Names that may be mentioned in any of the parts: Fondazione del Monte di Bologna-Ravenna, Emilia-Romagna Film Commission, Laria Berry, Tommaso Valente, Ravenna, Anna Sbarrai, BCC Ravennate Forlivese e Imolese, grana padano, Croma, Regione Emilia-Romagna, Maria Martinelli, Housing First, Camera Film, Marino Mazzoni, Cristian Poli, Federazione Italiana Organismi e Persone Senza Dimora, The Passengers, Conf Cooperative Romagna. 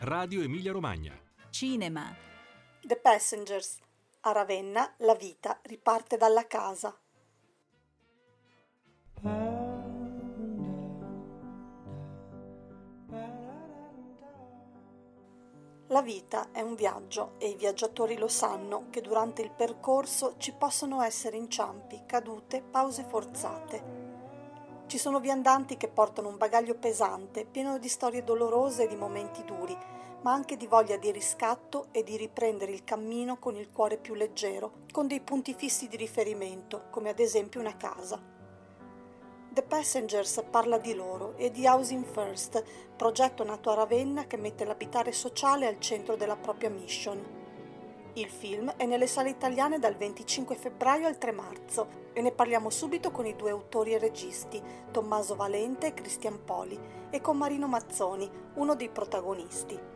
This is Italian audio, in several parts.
Radio Emilia-Romagna. Cinema. The Passengers. A Ravenna la vita riparte dalla casa. La vita è un viaggio e i viaggiatori lo sanno che durante il percorso ci possono essere inciampi, cadute, pause forzate. Ci sono viandanti che portano un bagaglio pesante, pieno di storie dolorose e di momenti duri, ma anche di voglia di riscatto e di riprendere il cammino con il cuore più leggero, con dei punti fissi di riferimento, come ad esempio una casa. The Passengers parla di loro e di Housing First, progetto nato a Ravenna che mette l'abitare sociale al centro della propria mission. Il film è nelle sale italiane dal 25 febbraio al 3 marzo e ne parliamo subito con i due autori e registi, Tommaso Valente e Cristian Poli, e con Marino Mazzoni, uno dei protagonisti.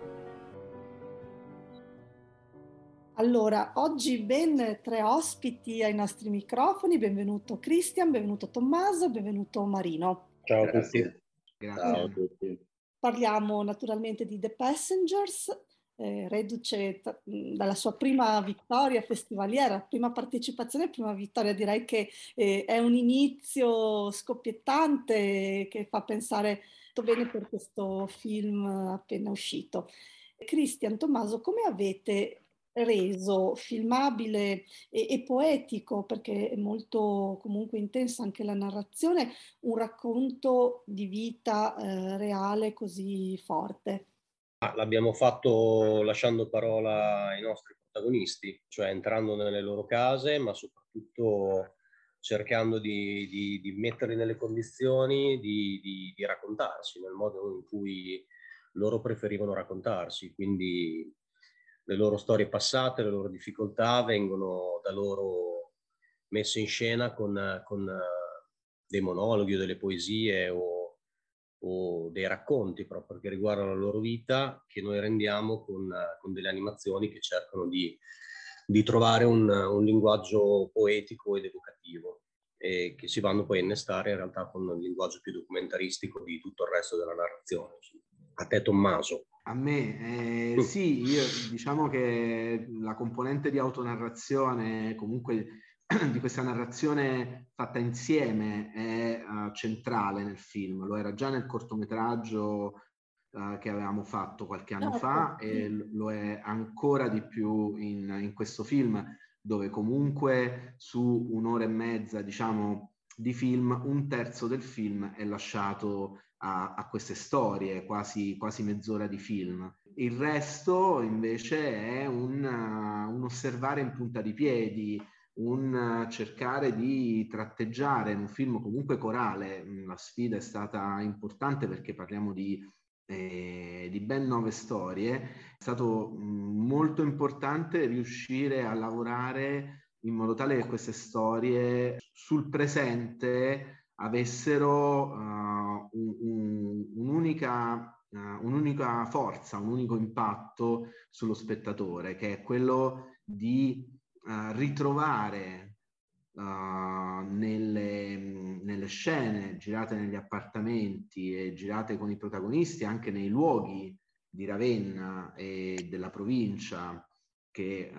Allora, oggi ben tre ospiti ai nostri microfoni. Benvenuto Cristian, benvenuto Tommaso, benvenuto Marino. Ciao a tutti. Ciao a tutti. Parliamo naturalmente di The Passengers, reduce dalla sua prima vittoria festivaliera, prima partecipazione, prima vittoria. Direi che è un inizio scoppiettante che fa pensare molto bene per questo film appena uscito. Cristian, Tommaso, come avete reso filmabile e poetico, perché è molto comunque intensa anche la narrazione, un racconto di vita reale così forte? L'abbiamo fatto lasciando parola ai nostri protagonisti, cioè entrando nelle loro case, ma soprattutto cercando di metterli nelle condizioni di raccontarsi nel modo in cui loro preferivano raccontarsi. Quindi le loro storie passate, le loro difficoltà vengono da loro messe in scena con dei monologhi o delle poesie o dei racconti proprio che riguardano la loro vita, che noi rendiamo con delle animazioni che cercano di trovare un linguaggio poetico ed evocativo e che si vanno poi a innestare in realtà con un linguaggio più documentaristico di tutto il resto della narrazione. A te Tommaso. A me? Sì, io diciamo che la componente di autonarrazione, comunque di questa narrazione fatta insieme, è centrale nel film. Lo era già nel cortometraggio che avevamo fatto qualche anno fa e lo è ancora di più in questo film, dove comunque su un'ora e mezza, diciamo, di film, un terzo del film è lasciato a queste storie, quasi mezz'ora di film. Il resto invece è un osservare in punta di piedi, un cercare di tratteggiare in un film comunque corale. La sfida è stata importante perché parliamo di ben 9 storie. È stato molto importante riuscire a lavorare in modo tale che queste storie sul presente avessero un'unica forza, un unico impatto sullo spettatore, che è quello di ritrovare nelle scene girate negli appartamenti e girate con i protagonisti anche nei luoghi di Ravenna e della provincia, che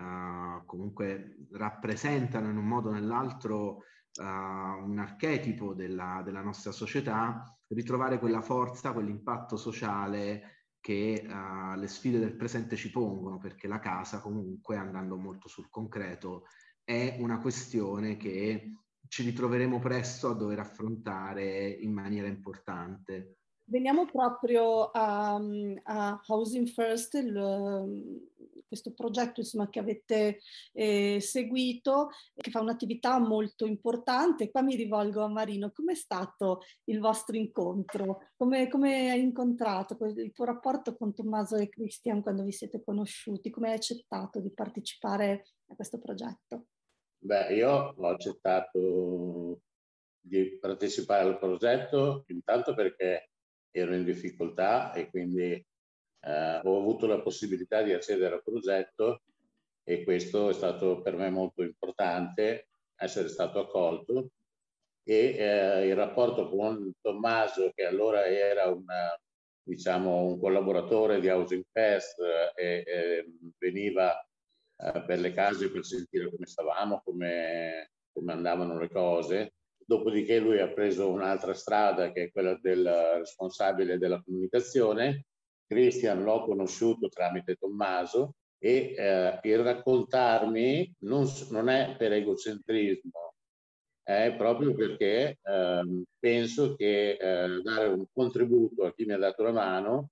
comunque rappresentano in un modo o nell'altro un archetipo della nostra società, ritrovare quella forza, quell'impatto sociale che le sfide del presente ci pongono, perché la casa comunque, andando molto sul concreto, è una questione che ci ritroveremo presto a dover affrontare in maniera importante. Veniamo proprio a Housing First, questo progetto insomma che avete seguito, che fa un'attività molto importante. Qua mi rivolgo a Marino. Com'è stato il vostro incontro? Come hai incontrato il tuo rapporto con Tommaso e Cristian quando vi siete conosciuti? Come hai accettato di partecipare a questo progetto? Beh, io l'ho accettato di partecipare al progetto intanto perché ero in difficoltà e quindi ho avuto la possibilità di accedere al progetto, e questo è stato per me molto importante, essere stato accolto, e il rapporto con Tommaso, che allora era un collaboratore di Housing First e veniva per le case per sentire come stavamo, come andavano le cose. Dopodiché lui ha preso un'altra strada, che è quella del responsabile della comunicazione. Cristian l'ho conosciuto tramite Tommaso e il raccontarmi non è per egocentrismo, è proprio perché penso che dare un contributo a chi mi ha dato la mano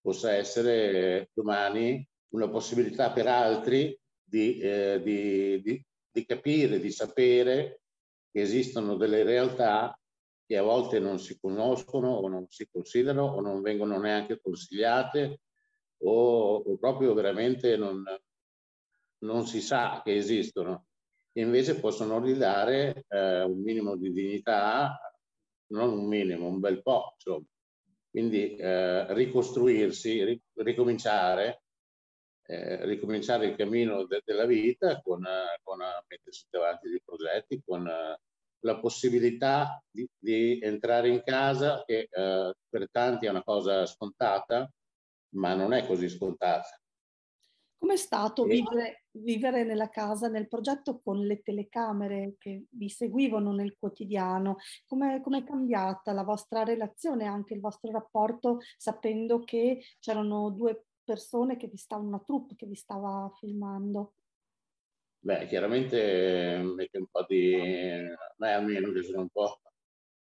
possa essere domani una possibilità per altri di capire, di sapere che esistono delle realtà che a volte non si conoscono o non si considerano o non vengono neanche consigliate o proprio veramente non si sa che esistono, e invece possono ridare un minimo di dignità, non un minimo, un bel po', insomma. Quindi ricostruirsi, ricominciare il cammino della vita con mettersi davanti dei progetti, con la possibilità di entrare in casa, che per tanti è una cosa scontata, ma non è così scontata. Com'è stato vivere nella casa, nel progetto, con le telecamere che vi seguivano nel quotidiano? Com'è cambiata la vostra relazione, anche il vostro rapporto, sapendo che c'erano due persone che vi stavano, una troupe che vi stava filmando? Beh, chiaramente mette un po' di... Beh, almeno che sono un po'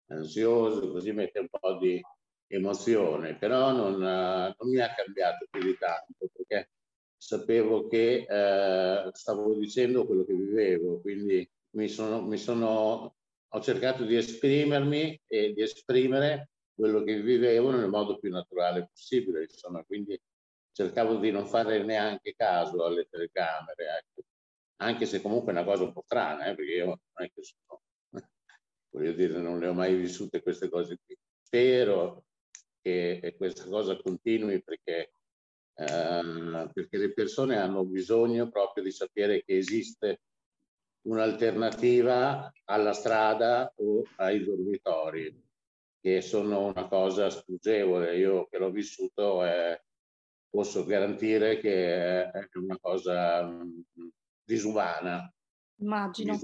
ansioso, così mette un po' di emozione, però non mi ha cambiato più di tanto, perché sapevo che stavo dicendo quello che vivevo, quindi ho cercato di esprimermi e di esprimere quello che vivevo nel modo più naturale possibile, insomma, quindi cercavo di non fare neanche caso alle telecamere, ecco. Anche se comunque è una cosa un po' strana, perché io non è che non le ho mai vissute queste cose qui. Spero che questa cosa continui, perché le persone hanno bisogno proprio di sapere che esiste un'alternativa alla strada o ai dormitori, che sono una cosa spruggevole. Io che l'ho vissuto posso garantire che è una cosa disumana. Immagino.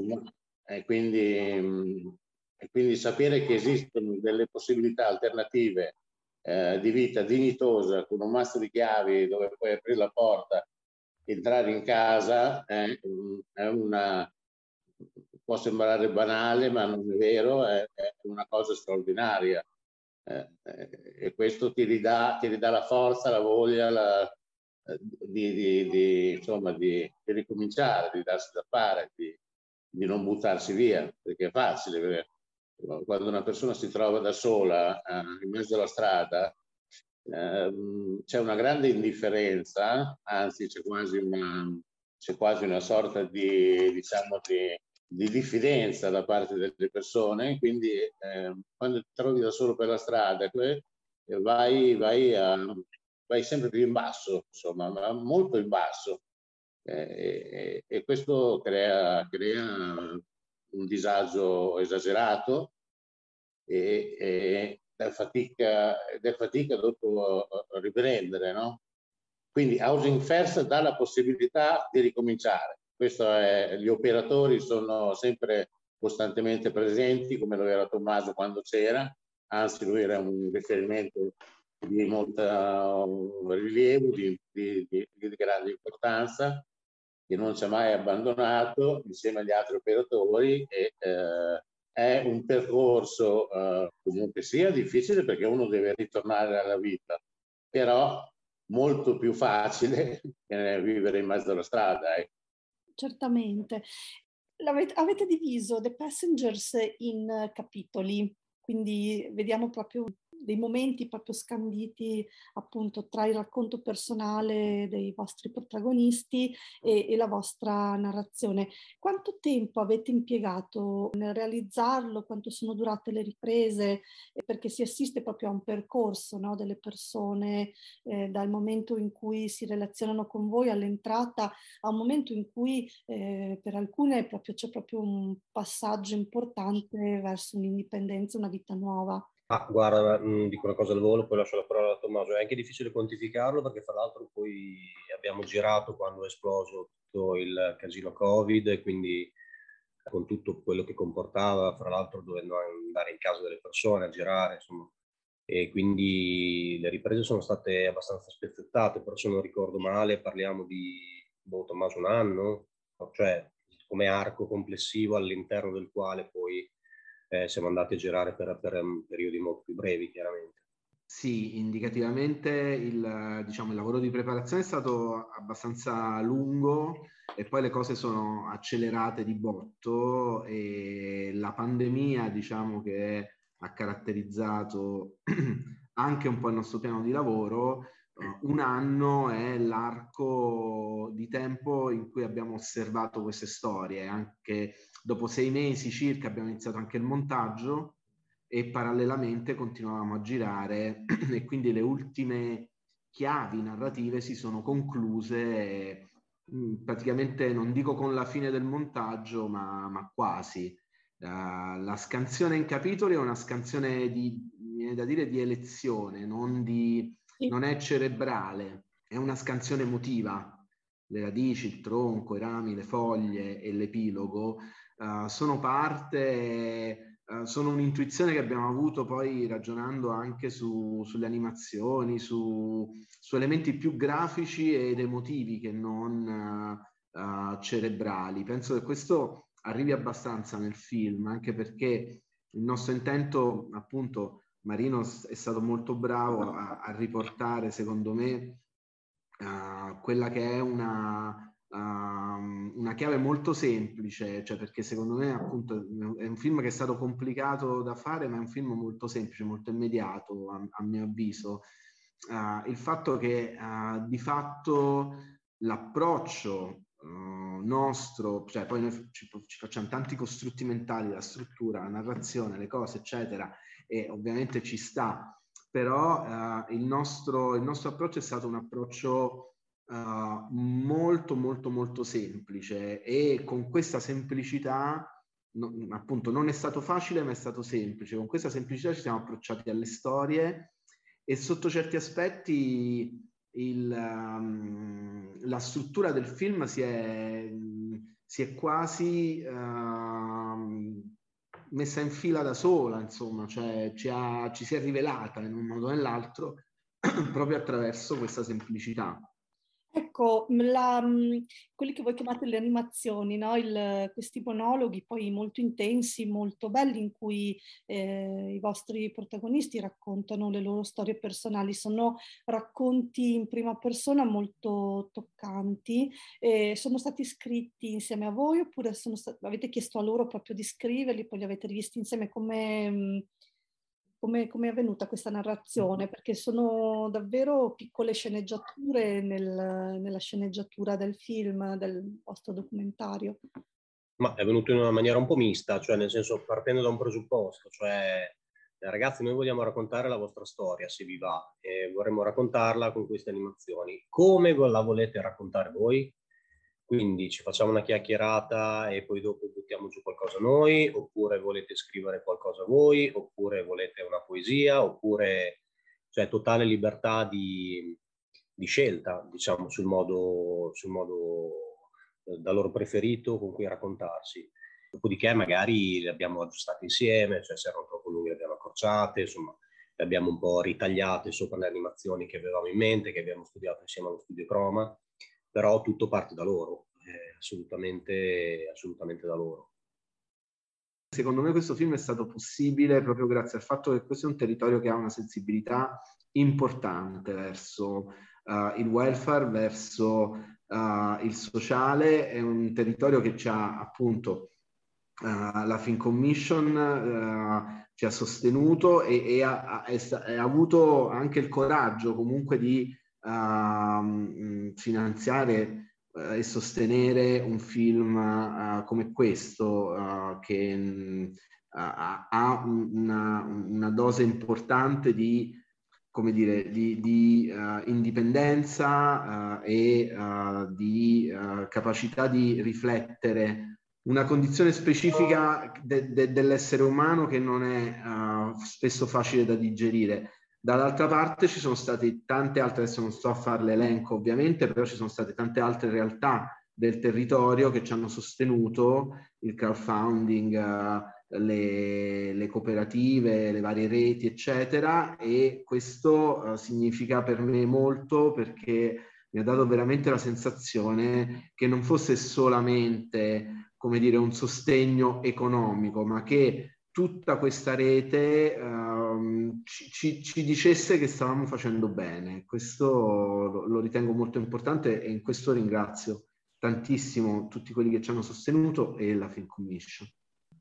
E quindi sapere che esistono delle possibilità alternative di vita dignitosa, con un mazzo di chiavi dove puoi aprire la porta, entrare in casa, può sembrare banale, ma non è vero, è una cosa straordinaria. E questo ti ridà la forza, la voglia di ricominciare, di darsi da fare, di non buttarsi via, perché è facile, perché quando una persona si trova da sola in mezzo alla strada c'è una grande indifferenza, anzi c'è quasi una sorta di diffidenza da parte delle persone, quindi quando ti trovi da solo per la strada vai sempre più in basso, insomma, ma molto in basso, e questo crea un disagio esagerato e fatica dopo riprendere, no? Quindi Housing First dà la possibilità di ricominciare. Questo è, gli operatori sono sempre costantemente presenti, come lo era Tommaso quando c'era, anzi lui era un riferimento di molto rilievo, di grande importanza, che non ci ha mai abbandonato insieme agli altri operatori, e è un percorso comunque sia difficile, perché uno deve ritornare alla vita, però molto più facile che vivere in mezzo alla strada. Certamente. Avete diviso The Passengers in capitoli, quindi vediamo proprio dei momenti proprio scanditi appunto tra il racconto personale dei vostri protagonisti e la vostra narrazione. Quanto tempo avete impiegato nel realizzarlo? Quanto sono durate le riprese? Perché si assiste proprio a un percorso, no, delle persone dal momento in cui si relazionano con voi all'entrata a un momento in cui per alcune proprio, c'è proprio un passaggio importante verso un'indipendenza, una vita nuova. Ah, guarda, dico una cosa al volo, poi lascio la parola a Tommaso. È anche difficile quantificarlo perché fra l'altro poi abbiamo girato quando è esploso tutto il casino Covid e quindi con tutto quello che comportava, fra l'altro dovendo andare in casa delle persone a girare, insomma. E quindi le riprese sono state abbastanza spezzettate, però se non ricordo male parliamo di, Tommaso, un anno, cioè come arco complessivo all'interno del quale poi siamo andati a girare per periodi molto più brevi, chiaramente. Sì, indicativamente il lavoro di preparazione è stato abbastanza lungo e poi le cose sono accelerate di botto e la pandemia che ha caratterizzato anche un po' il nostro piano di lavoro. Un anno è l'arco di tempo in cui abbiamo osservato queste storie, anche dopo 6 mesi circa abbiamo iniziato anche il montaggio e parallelamente continuavamo a girare e quindi le ultime chiavi narrative si sono concluse praticamente, non dico con la fine del montaggio, ma quasi. La scansione in capitoli è una scansione di elezione, non è cerebrale, è una scansione emotiva. Le radici, il tronco, i rami, le foglie e l'epilogo sono parte, sono un'intuizione che abbiamo avuto poi ragionando anche sulle animazioni, su elementi più grafici ed emotivi che non cerebrali. Penso che questo arrivi abbastanza nel film, anche perché il nostro intento, appunto, Marino è stato molto bravo a riportare, secondo me, quella che è una chiave molto semplice, cioè perché secondo me appunto è un film che è stato complicato da fare, ma è un film molto semplice, molto immediato a mio avviso. Il fatto che di fatto l'approccio nostro, cioè poi noi ci facciamo tanti costrutti mentali, la struttura, la narrazione, le cose eccetera, e ovviamente ci sta, però il nostro approccio è stato un approccio molto molto molto semplice, e con questa semplicità, appunto non è stato facile ma è stato semplice, con questa semplicità ci siamo approcciati alle storie e sotto certi aspetti la struttura del film si è quasi messa in fila da sola, insomma, cioè ci si è rivelata in un modo o nell'altro proprio attraverso questa semplicità. Ecco, quelli che voi chiamate le animazioni, no? Questi monologhi poi molto intensi, molto belli, in cui i vostri protagonisti raccontano le loro storie personali, sono racconti in prima persona molto toccanti. Sono stati scritti insieme a voi oppure avete chiesto a loro proprio di scriverli, poi li avete rivisti insieme? Come è avvenuta questa narrazione? Perché sono davvero piccole sceneggiature nella sceneggiatura del film, del vostro documentario. Ma è avvenuto in una maniera un po' mista, cioè nel senso partendo da un presupposto, cioè ragazzi noi vogliamo raccontare la vostra storia se vi va e vorremmo raccontarla con queste animazioni. Come la volete raccontare voi? Quindi ci facciamo una chiacchierata e poi dopo buttiamo giù qualcosa noi, oppure volete scrivere qualcosa voi, oppure volete una poesia, oppure cioè totale libertà di scelta, diciamo, sul modo da loro preferito con cui raccontarsi. Dopodiché magari le abbiamo aggiustate insieme, cioè se erano troppo lunghe le abbiamo accorciate, insomma le abbiamo un po' ritagliate sopra le animazioni che avevamo in mente, che abbiamo studiato insieme allo studio Croma. Però tutto parte da loro, assolutamente da loro. Secondo me questo film è stato possibile proprio grazie al fatto che questo è un territorio che ha una sensibilità importante verso il welfare, verso il sociale. È un territorio che c'ha appunto la Film Commission, ci ha sostenuto e ha avuto anche il coraggio comunque di finanziare e sostenere un film come questo che ha una dose importante di, come dire, di indipendenza e di capacità di riflettere una condizione specifica dell'essere umano che non è spesso facile da digerire. Dall'altra parte ci sono state tante altre, adesso non sto a fare l'elenco ovviamente, però ci sono state tante altre realtà del territorio che ci hanno sostenuto, il crowdfunding, le cooperative, le varie reti, eccetera, e questo significa per me molto, perché mi ha dato veramente la sensazione che non fosse solamente, come dire, un sostegno economico, ma che tutta questa rete ci dicesse che stavamo facendo bene. Questo lo ritengo molto importante e in questo ringrazio tantissimo tutti quelli che ci hanno sostenuto e la Film Commission.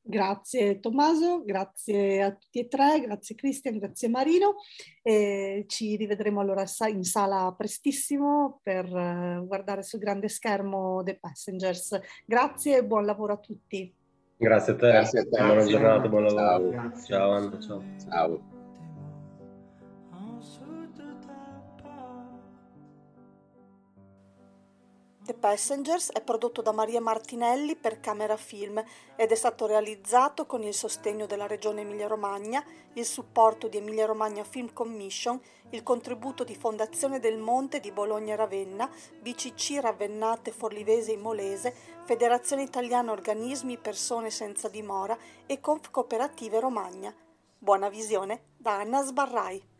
Grazie Tommaso, grazie a tutti e tre, grazie Cristian, grazie Marino. Ci rivedremo allora in sala prestissimo per guardare sul grande schermo The Passengers. Grazie e buon lavoro a tutti. Grazie a te, buona giornata, buon lavoro. Grazie. Ciao Anna, ciao. Ciao. The Passengers è prodotto da Maria Martinelli per Camera Film ed è stato realizzato con il sostegno della Regione Emilia-Romagna, il supporto di Emilia-Romagna Film Commission, il contributo di Fondazione del Monte di Bologna-Ravenna, BCC Ravennate Forlivese e Imolese, Federazione Italiana Organismi e Persone Senza Dimora e Conf Cooperative Romagna. Buona visione da Anna Sbarrai.